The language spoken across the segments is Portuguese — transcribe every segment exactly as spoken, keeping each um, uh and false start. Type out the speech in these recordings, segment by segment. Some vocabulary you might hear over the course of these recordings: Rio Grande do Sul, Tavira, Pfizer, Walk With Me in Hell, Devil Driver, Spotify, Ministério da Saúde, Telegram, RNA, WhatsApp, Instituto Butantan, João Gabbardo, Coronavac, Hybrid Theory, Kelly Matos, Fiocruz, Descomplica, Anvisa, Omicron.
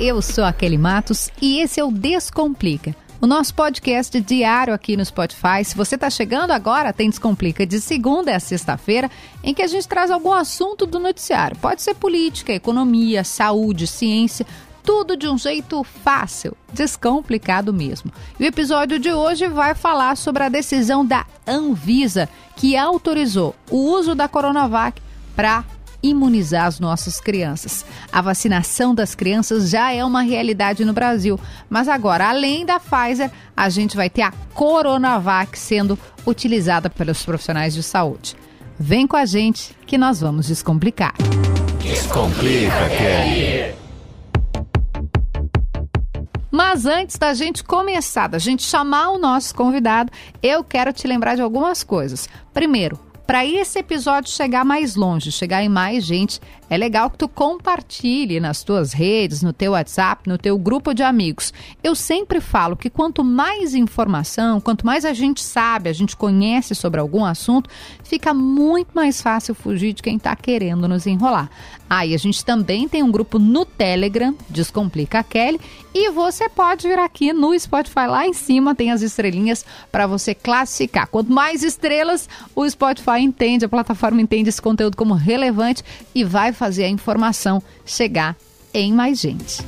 eu sou a Kelly Matos e esse é o Descomplica, o nosso podcast diário aqui no Spotify. Se você está chegando agora, tem Descomplica de segunda a sexta-feira, em que a gente traz algum assunto do noticiário. Pode ser política, economia, saúde, ciência, tudo de um jeito fácil, descomplicado mesmo. E o episódio de hoje vai falar sobre a decisão da Anvisa, que autorizou o uso da Coronavac para imunizar as nossas crianças. A vacinação das crianças já é uma realidade no Brasil, mas agora, além da Pfizer, a gente vai ter a Coronavac sendo utilizada pelos profissionais de saúde. Vem com a gente que nós vamos descomplicar. Descomplica, Kelly! Mas antes da gente começar, da gente chamar o nosso convidado, eu quero te lembrar de algumas coisas. Primeiro, para esse episódio chegar mais longe, chegar em mais gente, é legal que tu compartilhe nas tuas redes, no teu WhatsApp, no teu grupo de amigos. Eu sempre falo que quanto mais informação, quanto mais a gente sabe, a gente conhece sobre algum assunto, fica muito mais fácil fugir de quem está querendo nos enrolar. Ah, e a gente também tem um grupo no Telegram, Descomplica Kelly, e você pode vir aqui no Spotify, lá em cima tem as estrelinhas para você classificar. Quanto mais estrelas, o Spotify entende, a plataforma entende esse conteúdo como relevante e vai fazer a informação chegar em mais gente.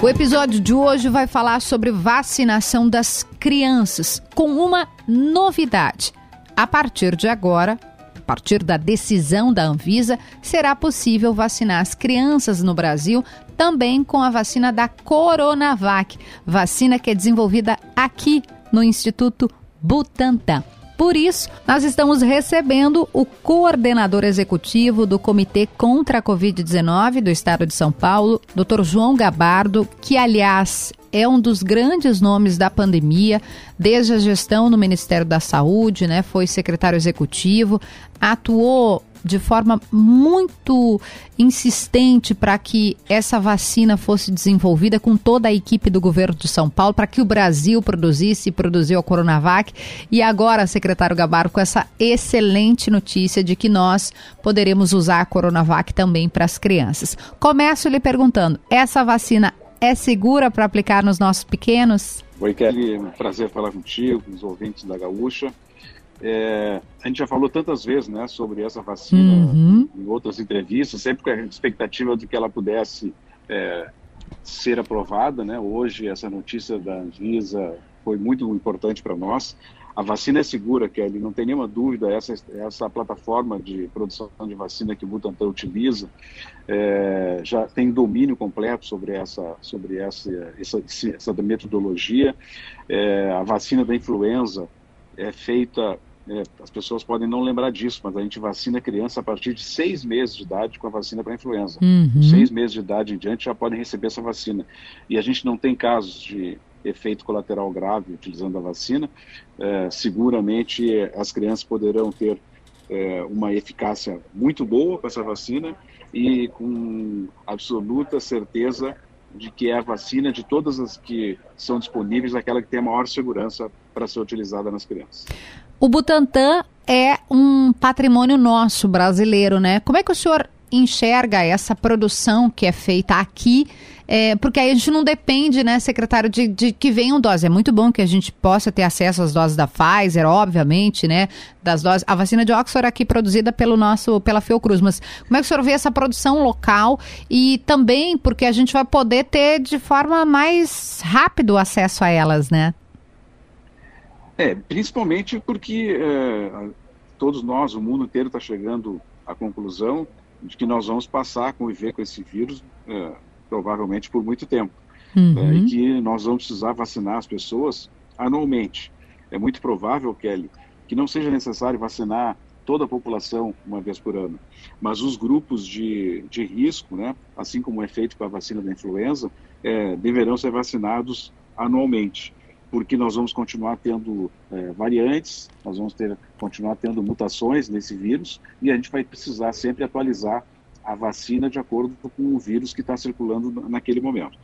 O episódio de hoje vai falar sobre vacinação das crianças, com uma novidade. A partir de agora, a partir da decisão da Anvisa, será possível vacinar as crianças no Brasil também com a vacina da Coronavac, vacina que é desenvolvida aqui no Instituto Butantan. Por isso, nós estamos recebendo o coordenador executivo do Comitê contra a covid dezenove do Estado de São Paulo, doutor João Gabbardo, que, aliás, é um dos grandes nomes da pandemia, desde a gestão no Ministério da Saúde, né? Foi secretário executivo, atuou de forma muito insistente para que essa vacina fosse desenvolvida com toda a equipe do governo de São Paulo, para que o Brasil produzisse e produziu a Coronavac. E agora, secretário Gabbardo, com essa excelente notícia de que nós poderemos usar a Coronavac também para as crianças. Começo lhe perguntando, essa vacina é segura para aplicar nos nossos pequenos? Oi, Kelly, é um prazer falar contigo, com os ouvintes da Gaúcha. É, a gente já falou tantas vezes, né, sobre essa vacina, uhum, em outras entrevistas, sempre com a expectativa de que ela pudesse é, ser aprovada, né? Hoje essa notícia da Anvisa foi muito importante para nós. A vacina é segura, Kelly, não tem nenhuma dúvida. Essa, essa plataforma de produção de vacina que o Butantan utiliza é, já tem domínio completo sobre essa, sobre essa, essa, essa metodologia. É, a vacina da influenza é feita... É, as pessoas podem não lembrar disso, mas a gente vacina criança a partir de seis meses de idade com a vacina para influenza. Uhum. Seis meses de idade em diante já podem receber essa vacina. E a gente não tem casos de efeito colateral grave utilizando a vacina. É, seguramente as crianças poderão ter é, uma eficácia muito boa com essa vacina e com absoluta certeza de que é a vacina de todas as que são disponíveis, aquela que tem a maior segurança para ser utilizada nas crianças. O Butantan é um patrimônio nosso, brasileiro, né? Como é que o senhor enxerga essa produção que é feita aqui? É, porque aí a gente não depende, né, secretário, de, de que venham doses. É muito bom que a gente possa ter acesso às doses da Pfizer, obviamente, né? Das doses, a vacina de Oxford aqui produzida pelo nosso, pela Fiocruz. Mas como é que o senhor vê essa produção local? E também porque a gente vai poder ter de forma mais rápida o acesso a elas, né? É, principalmente porque é, todos nós, o mundo inteiro, está chegando à conclusão de que nós vamos passar a conviver com esse vírus, é, provavelmente por muito tempo. Uhum. É, e que nós vamos precisar vacinar as pessoas anualmente. É muito provável, Kelly, que não seja necessário vacinar toda a população uma vez por ano, mas os grupos de, de risco, né, assim como é feito com a vacina da influenza, é, deverão ser vacinados anualmente, porque nós vamos continuar tendo é, variantes, nós vamos ter, continuar tendo mutações nesse vírus, e a gente vai precisar sempre atualizar a vacina de acordo com o vírus que está circulando naquele momento.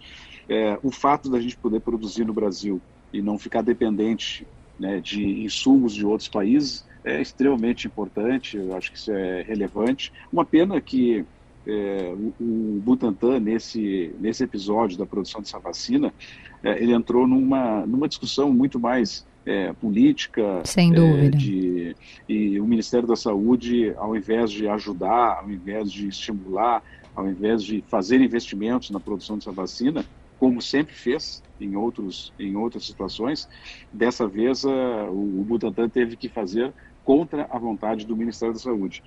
É, o fato da gente poder produzir no Brasil e não ficar dependente, né, de insumos de outros países é extremamente importante, eu acho que isso é relevante. Uma pena que é, o Butantan, nesse, nesse episódio da produção dessa vacina, é, ele entrou numa, numa discussão muito mais é, política. Sem dúvida. É, de, e o Ministério da Saúde, ao invés de ajudar, ao invés de estimular, ao invés de fazer investimentos na produção dessa vacina, como sempre fez em, outros, em outras situações, dessa vez uh, o, o Butantan teve que fazer contra a vontade do Ministério da Saúde.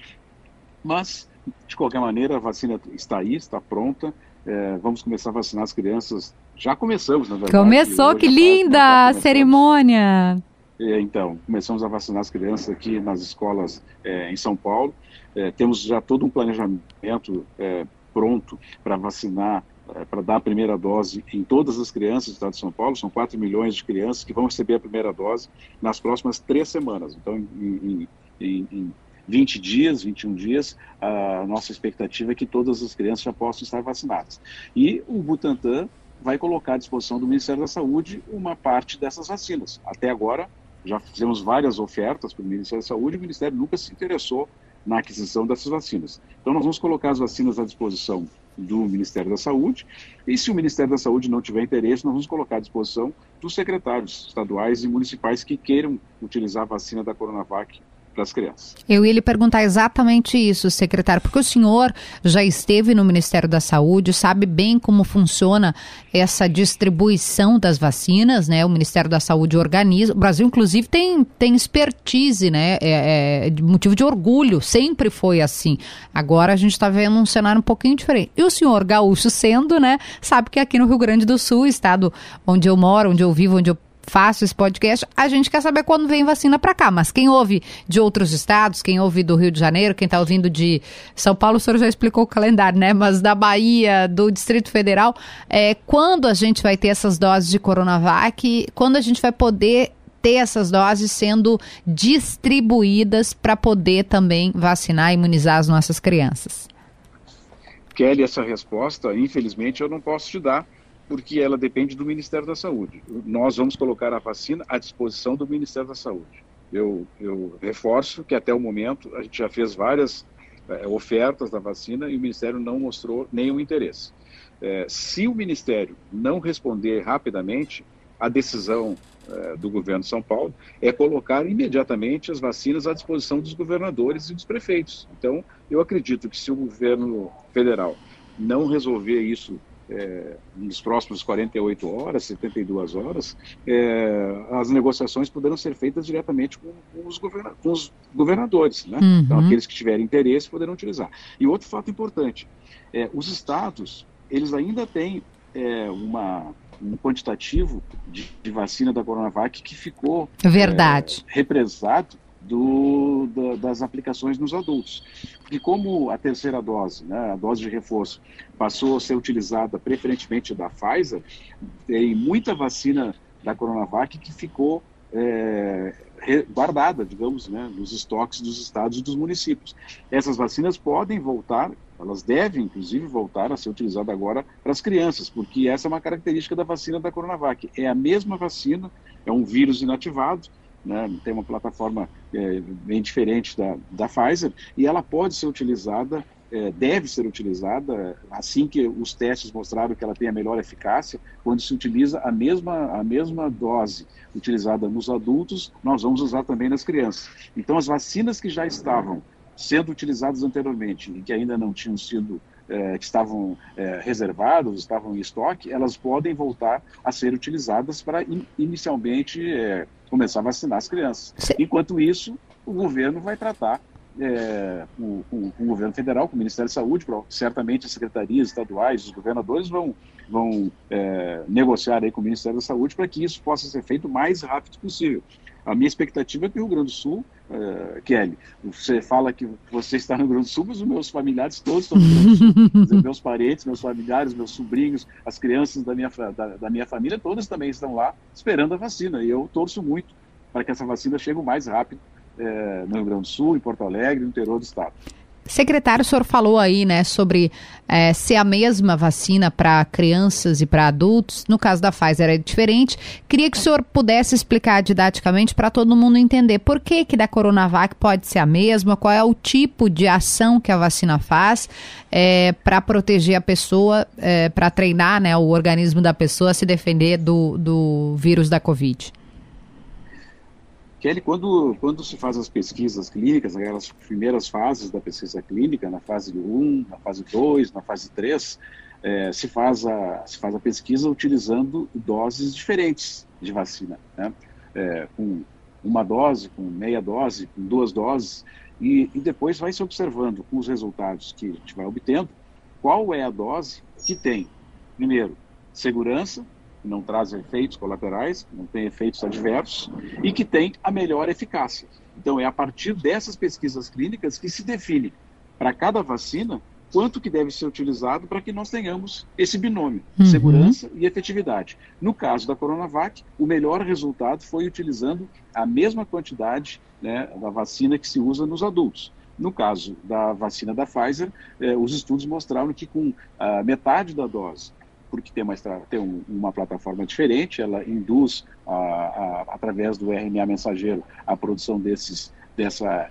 Mas, de qualquer maneira, a vacina está aí, está pronta, é, vamos começar a vacinar as crianças. Já começamos, na verdade. Começou, que linda a cerimônia! É, então, começamos a vacinar as crianças aqui nas escolas é, em São Paulo. É, temos já todo um planejamento é, pronto para vacinar, para dar a primeira dose em todas as crianças do estado de São Paulo. São quatro milhões de crianças que vão receber a primeira dose nas próximas três semanas. Então, em, em, em vinte dias, vinte e um dias, a nossa expectativa é que todas as crianças já possam estar vacinadas. E o Butantan vai colocar à disposição do Ministério da Saúde uma parte dessas vacinas. Até agora, já fizemos várias ofertas para o Ministério da Saúde, o Ministério nunca se interessou na aquisição dessas vacinas. Então, nós vamos colocar as vacinas à disposição do Ministério da Saúde, e se o Ministério da Saúde não tiver interesse, nós vamos colocar à disposição dos secretários estaduais e municipais que queiram utilizar a vacina da Coronavac para as crianças. Eu ia lhe perguntar exatamente isso, secretário, porque o senhor já esteve no Ministério da Saúde, sabe bem como funciona essa distribuição das vacinas, né? O Ministério da Saúde organiza, o Brasil inclusive tem, tem expertise, né? É, é motivo de orgulho, sempre foi assim. Agora a gente está vendo um cenário um pouquinho diferente. E o senhor gaúcho sendo, né? Sabe que aqui no Rio Grande do Sul, estado onde eu moro, onde eu vivo, onde eu faço esse podcast, a gente quer saber quando vem vacina para cá, mas quem ouve de outros estados, quem ouve do Rio de Janeiro, quem está ouvindo de São Paulo, o senhor já explicou o calendário, né? Mas da Bahia, do Distrito Federal, é, quando a gente vai ter essas doses de Coronavac, quando a gente vai poder ter essas doses sendo distribuídas para poder também vacinar e imunizar as nossas crianças? Kelly, essa resposta, infelizmente, eu não posso te dar, porque ela depende do Ministério da Saúde. Nós vamos colocar a vacina à disposição do Ministério da Saúde. Eu, eu reforço que até o momento a gente já fez várias é, ofertas da vacina e o Ministério não mostrou nenhum interesse. É, se o Ministério não responder rapidamente, a decisão é, do governo de São Paulo é colocar imediatamente as vacinas à disposição dos governadores e dos prefeitos. Então, eu acredito que se o governo federal não resolver isso É, nos próximos quarenta e oito horas, setenta e duas horas, é, as negociações poderão ser feitas diretamente com, com, os, governa- com os governadores, né? Uhum. Então, aqueles que tiverem interesse poderão utilizar. E outro fato importante, é, os estados, eles ainda têm é, uma, um quantitativo de, de vacina da Coronavac que ficou Verdade. É, represado Do, da, das aplicações nos adultos. E como a terceira dose, né, a dose de reforço, passou a ser utilizada preferentemente da Pfizer, tem muita vacina da Coronavac que ficou é, guardada, digamos, né, nos estoques dos estados e dos municípios. Essas vacinas podem voltar, elas devem, inclusive, voltar a ser utilizadas agora para as crianças, porque essa é uma característica da vacina da Coronavac. É a mesma vacina, é um vírus inativado, né, tem uma plataforma é, bem diferente da, da Pfizer, e ela pode ser utilizada, é, deve ser utilizada, assim que os testes mostraram que ela tem a melhor eficácia, quando se utiliza a mesma, a mesma dose utilizada nos adultos, nós vamos usar também nas crianças. Então, as vacinas que já estavam sendo utilizadas anteriormente e que ainda não tinham sido é, que estavam é, reservadas, estavam em estoque, elas podem voltar a ser utilizadas para in, inicialmente é, começar a vacinar as crianças. Sim. Enquanto isso, o governo vai tratar, é, o, o, o governo federal, com o Ministério da Saúde, certamente as secretarias estaduais, os governadores vão, vão é, negociar aí com o Ministério da Saúde para que isso possa ser feito o mais rápido possível. A minha expectativa é que o Rio Grande do Sul, uh, Kelly, você fala que você está no Rio Grande do Sul, mas os meus familiares todos estão no Rio Grande do Sul. Quer dizer, meus parentes, meus familiares, meus sobrinhos, as crianças da minha, da, da minha família, todas também estão lá esperando a vacina. E eu torço muito para que essa vacina chegue o mais rápido uh, no Rio Grande do Sul, em Porto Alegre, no interior do estado. Secretário, o senhor falou aí, né, sobre é, ser a mesma vacina para crianças e para adultos. No caso da Pfizer é diferente. Queria que o senhor pudesse explicar didaticamente para todo mundo entender por que que da Coronavac pode ser a mesma, qual é o tipo de ação que a vacina faz é, para proteger a pessoa, é, para treinar, né, o organismo da pessoa a se defender do, do vírus da Covid. Kelly, quando, quando se faz as pesquisas clínicas, aquelas primeiras fases da pesquisa clínica, na fase um, na fase dois, na fase três, é, se, faz a, se faz a pesquisa utilizando doses diferentes de vacina, né? É, com uma dose, com meia dose, com duas doses, e, e depois vai se observando com os resultados que a gente vai obtendo, qual é a dose que tem, primeiro, segurança, que não traz efeitos colaterais, não tem efeitos adversos, e que tem a melhor eficácia. Então, é a partir dessas pesquisas clínicas que se define, para cada vacina, quanto que deve ser utilizado para que nós tenhamos esse binômio, uhum. segurança e efetividade. No caso da Coronavac, o melhor resultado foi utilizando a mesma quantidade, né, da vacina que se usa nos adultos. No caso da vacina da Pfizer, eh, os estudos mostraram que com ah, metade da dose, porque tem uma, tem uma plataforma diferente, ela induz, a, a, através do R N A mensageiro, a produção desses, dessa,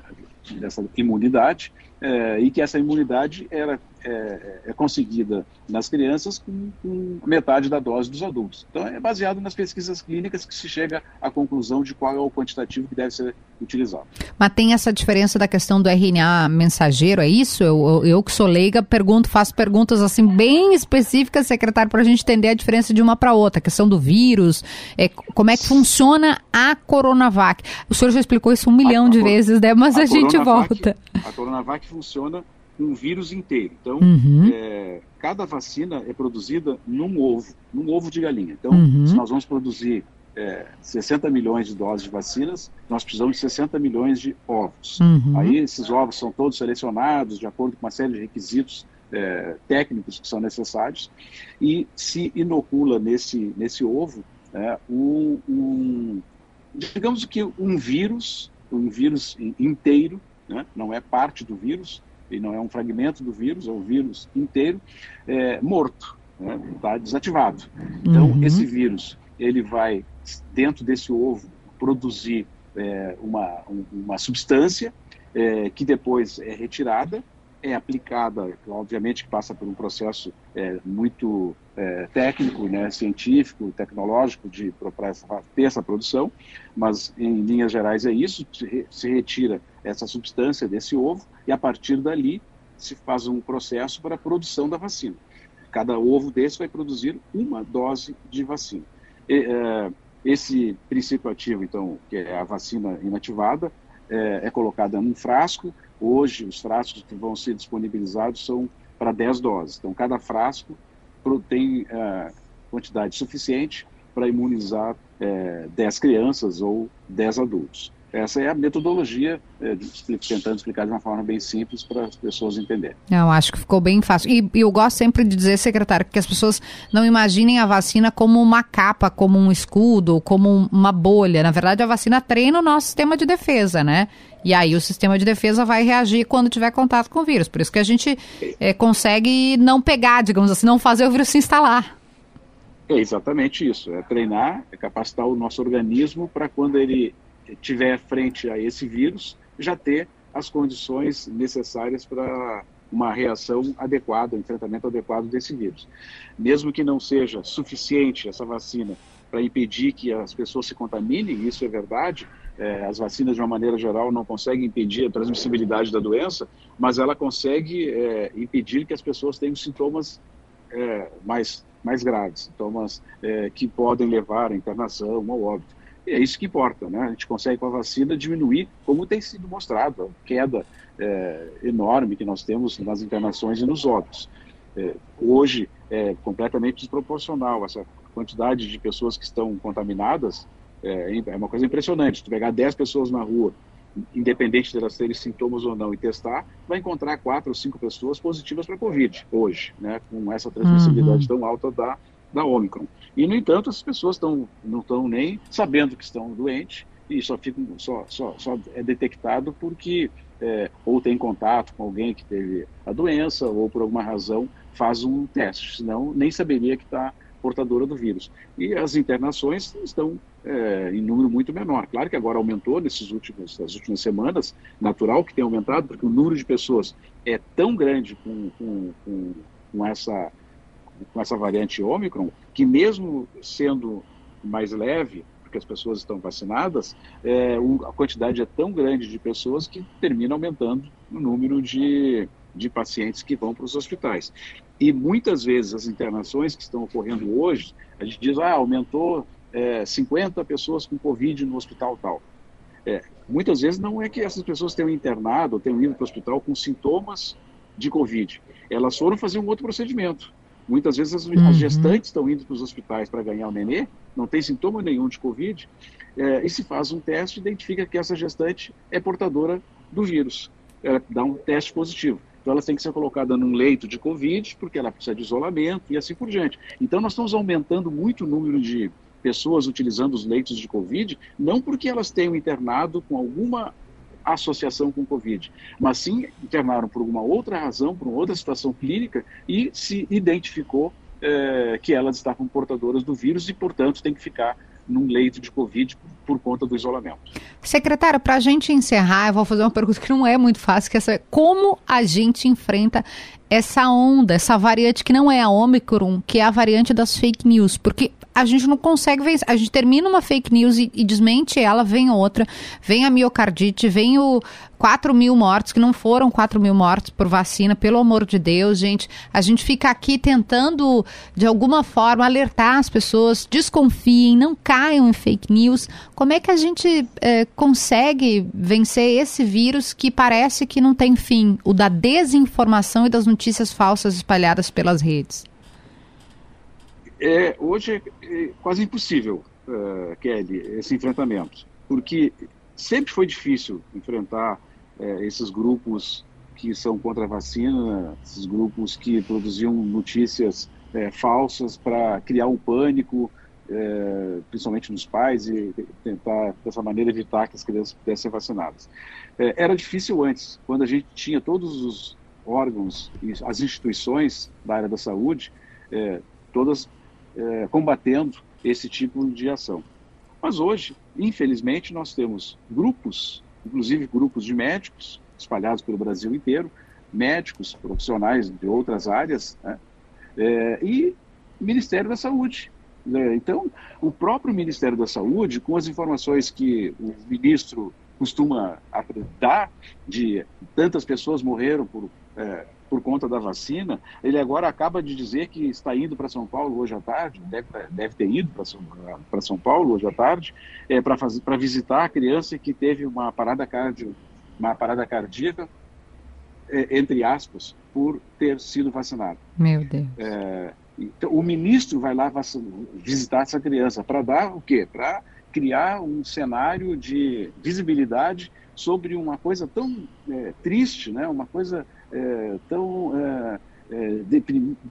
dessa imunidade, é, e que essa imunidade era, é, é conseguida nas crianças com, com metade da dose dos adultos. Então, é baseado nas pesquisas clínicas que se chega à conclusão de qual é o quantitativo que deve ser utilizado. Mas tem essa diferença da questão do R N A mensageiro, é isso? Eu, eu, eu que sou leiga, pergunto, faço perguntas assim bem específicas, secretário, para a gente entender a diferença de uma para outra, a questão do vírus, é, como é que funciona a Coronavac. O senhor já explicou isso um milhão a, de a, vezes, né? Mas a, a gente volta. A Coronavac funciona um vírus inteiro. Então, uhum. é, cada vacina é produzida num ovo, num ovo de galinha. Então, uhum. se nós vamos produzir é, sessenta milhões de doses de vacinas, nós precisamos de sessenta milhões de ovos. Uhum. Aí, esses ovos são todos selecionados de acordo com uma série de requisitos é, técnicos que são necessários e se inocula nesse, nesse ovo é, um, um, digamos que um vírus, um vírus inteiro, né? Não é parte do vírus, e não é um fragmento do vírus, é o vírus inteiro, é, morto, né? Está desativado. Então, uhum. esse vírus, ele vai, dentro desse ovo, produzir é, uma, uma substância é, que depois é retirada, é aplicada, obviamente que passa por um processo é, muito é, técnico, né, científico, tecnológico, de para ter essa produção, mas em linhas gerais é isso, se retira essa substância desse ovo e a partir dali se faz um processo para a produção da vacina. Cada ovo desse vai produzir uma dose de vacina. E, é, esse princípio ativo, então, que é a vacina inativada, é, é colocada num frasco. Hoje, os frascos que vão ser disponibilizados são para dez doses. Então, cada frasco tem uh, quantidade suficiente para imunizar uh, dez crianças ou dez adultos. Essa é a metodologia, é, tentando explicar de uma forma bem simples para as pessoas entenderem. Eu acho que ficou bem fácil. E, e eu gosto sempre de dizer, secretário, que as pessoas não imaginem a vacina como uma capa, como um escudo, como uma bolha. Na verdade, a vacina treina o nosso sistema de defesa, né? E aí o sistema de defesa vai reagir quando tiver contato com o vírus. Por isso que a gente é, consegue não pegar, digamos assim, não fazer o vírus se instalar. É exatamente isso. É treinar, é capacitar o nosso organismo para quando ele tiver frente a esse vírus, já ter as condições necessárias para uma reação adequada, um tratamento adequado desse vírus. Mesmo que não seja suficiente essa vacina para impedir que as pessoas se contaminem, isso é verdade, é, as vacinas de uma maneira geral não conseguem impedir a transmissibilidade da doença, mas ela consegue é, impedir que as pessoas tenham sintomas é, mais, mais graves, sintomas é, que podem levar à internação ou óbito. É isso que importa, né? A gente consegue com a vacina diminuir, como tem sido mostrado, a queda é, enorme que nós temos nas internações e nos óbitos. É, hoje é completamente desproporcional essa quantidade de pessoas que estão contaminadas, é, é uma coisa impressionante. Se tu pegar dez pessoas na rua, independente de elas terem sintomas ou não e testar, vai encontrar quatro ou cinco pessoas positivas para a Covid hoje, né? Com essa transmissibilidade uhum. tão alta da da Omicron. E, no entanto, as pessoas tão, não estão nem sabendo que estão doentes e só, ficam, só, só, só é detectado porque é, ou tem contato com alguém que teve a doença ou por alguma razão faz um teste, senão nem saberia que está portadora do vírus. E as internações estão é, em número muito menor. Claro que agora aumentou nesses últimos, nas últimas semanas, natural que tenha aumentado, porque o número de pessoas é tão grande com, com, com, com, essa, com essa variante Omicron, que mesmo sendo mais leve, porque as pessoas estão vacinadas, é, o, a quantidade é tão grande de pessoas que termina aumentando o número de, de pacientes que vão para os hospitais. E muitas vezes as internações que estão ocorrendo hoje, a gente diz, ah, aumentou é, cinquenta pessoas com Covid no hospital tal. É, muitas vezes não é que essas pessoas tenham internado ou tenham ido para o hospital com sintomas de Covid. Elas foram fazer um outro procedimento. Muitas vezes as, uhum. as gestantes estão indo para os hospitais para ganhar o nenê, não tem sintoma nenhum de Covid, é, e se faz um teste e identifica que essa gestante é portadora do vírus. Ela dá um teste positivo. Então, elas têm que ser colocadas num leito de Covid, porque ela precisa de isolamento e assim por diante. Então, nós estamos aumentando muito o número de pessoas utilizando os leitos de Covid, não porque elas tenham internado com alguma associação com Covid, mas sim internaram por alguma outra razão, por uma outra situação clínica, e se identificou eh, que elas estavam portadoras do vírus e, portanto, tem que ficar num leito de Covid por conta do isolamento. Secretário, para a gente encerrar, eu vou fazer uma pergunta que não é muito fácil, que é como a gente enfrenta essa onda, essa variante que não é a Omicron, que é a variante das fake news, porque a gente não consegue vencer, a gente termina uma fake news e, e desmente ela, vem outra, vem a miocardite, vem o quatro mil mortos, que não foram quatro mil mortos por vacina, pelo amor de Deus, gente, a gente fica aqui tentando, de alguma forma, alertar as pessoas, desconfiem, não caiam em fake news. Como é que a gente eh, consegue vencer esse vírus que parece que não tem fim, o da desinformação e das notícias falsas espalhadas pelas redes? É, hoje é quase impossível, uh, Kelly, esse enfrentamento, porque sempre foi difícil enfrentar uh, esses grupos que são contra a vacina, esses grupos que produziam notícias uh, falsas para criar um pânico, uh, principalmente nos pais, e tentar, dessa maneira, evitar que as crianças pudessem ser vacinadas. Uh, era difícil antes, quando a gente tinha todos os órgãos e as instituições da área da saúde, uh, todas É, combatendo esse tipo de ação. Mas hoje, infelizmente, nós temos grupos, inclusive grupos de médicos, espalhados pelo Brasil inteiro, médicos, profissionais de outras áreas, né? é, e Ministério da Saúde. Né? Então, o próprio Ministério da Saúde, com as informações que o ministro costuma dar, de tantas pessoas morreram por... É, por conta da vacina, ele agora acaba de dizer que está indo para São Paulo hoje à tarde, deve, deve ter ido para São, para São Paulo hoje à tarde, é, para, fazer, para visitar a criança que teve uma parada, cardio, uma parada cardíaca, é, entre aspas, por ter sido vacinada. Meu Deus. É, então, o ministro vai lá vacinar, visitar essa criança para dar o quê? Para criar um cenário de visibilidade sobre uma coisa tão é, triste, né? Uma coisa... É, tão é, é,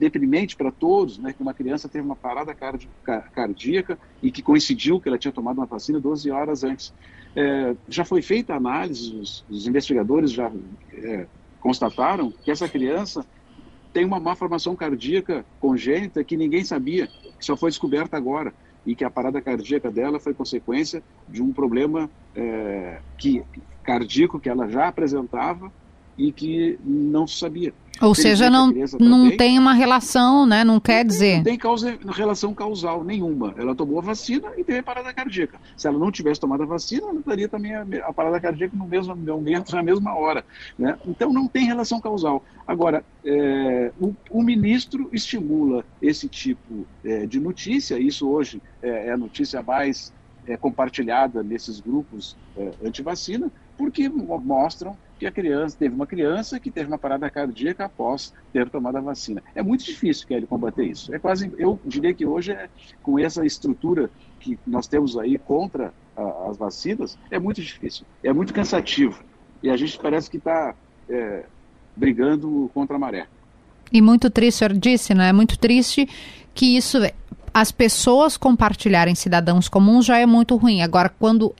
deprimente para todos, né, que uma criança teve uma parada cardi- cardíaca e que coincidiu que ela tinha tomado uma vacina doze horas antes. É, já foi feita a análise, os, os investigadores já é, constataram que essa criança tem uma malformação cardíaca congênita que ninguém sabia, que só foi descoberta agora, e que a parada cardíaca dela foi consequência de um problema é, que, cardíaco que ela já apresentava e que não se sabia. Ou tem seja, não, não também, tem uma relação, né? Não quer não dizer... Não tem causa, relação causal nenhuma. Ela tomou a vacina e teve a parada cardíaca. Se ela não tivesse tomado a vacina, ela teria também a, a parada cardíaca no mesmo momento, na mesma hora. Né? Então, não tem relação causal. Agora, é, o, o ministro estimula esse tipo é, de notícia. Isso hoje é, é a notícia mais é, compartilhada nesses grupos é, anti-vacina, porque mostram que a criança, teve uma criança que teve uma parada cardíaca após ter tomado a vacina. É muito difícil, Kelly, combater isso. É quase, eu diria que hoje, é, com essa estrutura que nós temos aí contra a, as vacinas, é muito difícil, é muito cansativo. E a gente parece que está é, brigando contra a maré. E muito triste, o senhor disse, né? É muito triste que isso, as pessoas compartilharem, cidadãos comuns, já é muito ruim. Agora, quando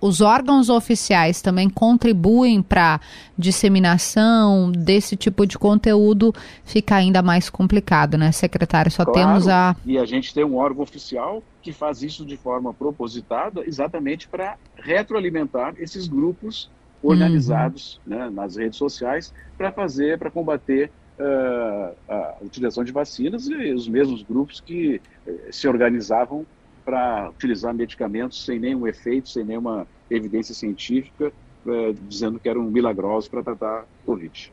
os órgãos oficiais também contribuem para a disseminação desse tipo de conteúdo, fica ainda mais complicado, né, secretário? Só claro, temos a... E a gente tem um órgão oficial que faz isso de forma propositada exatamente para retroalimentar esses grupos organizados, uhum, né, nas redes sociais, para fazer, para combater uh, a utilização de vacinas e os mesmos grupos que uh, se organizavam para utilizar medicamentos sem nenhum efeito, sem nenhuma evidência científica, eh, dizendo que eram milagrosos para tratar Covid.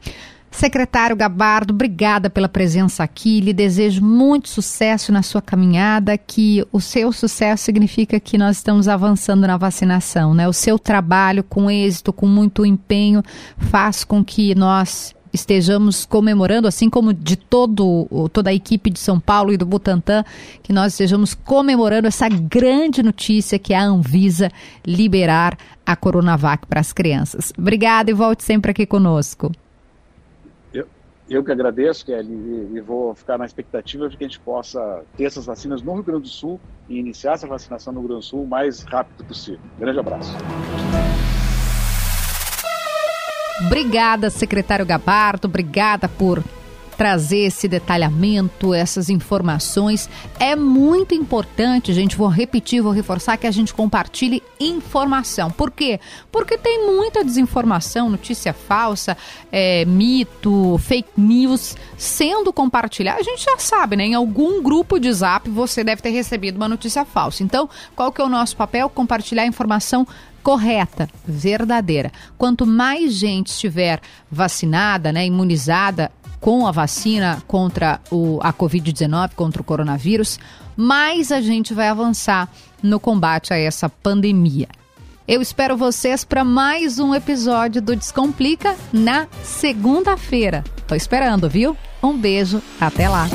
Secretário Gabbardo, obrigada pela presença aqui. Lhe desejo muito sucesso na sua caminhada, que o seu sucesso significa que nós estamos avançando na vacinação, né? O seu trabalho com êxito, com muito empenho, faz com que nós estejamos comemorando, assim como de todo, toda a equipe de São Paulo e do Butantan, que nós estejamos comemorando essa grande notícia que é a Anvisa liberar a Coronavac para as crianças. Obrigada e volte sempre aqui conosco. Eu, eu que agradeço, Kelly, e vou ficar na expectativa de que a gente possa ter essas vacinas no Rio Grande do Sul e iniciar essa vacinação no Rio Grande do Sul o mais rápido possível. Grande abraço. Obrigada, secretário Gabbardo, obrigada por trazer esse detalhamento, essas informações. É muito importante, gente, vou repetir, vou reforçar, que a gente compartilhe informação. Por quê? Porque tem muita desinformação, notícia falsa, é, mito, fake news sendo compartilhada. A gente já sabe, né? Em algum grupo de zap você deve ter recebido uma notícia falsa. Então, qual que é o nosso papel? Compartilhar informação correta, verdadeira. Quanto mais gente estiver vacinada, né, imunizada com a vacina contra o, a covid dezenove, contra o coronavírus, mais a gente vai avançar no combate a essa pandemia. Eu espero vocês para mais um episódio do Descomplica na segunda-feira. Tô esperando, viu? Um beijo, até lá!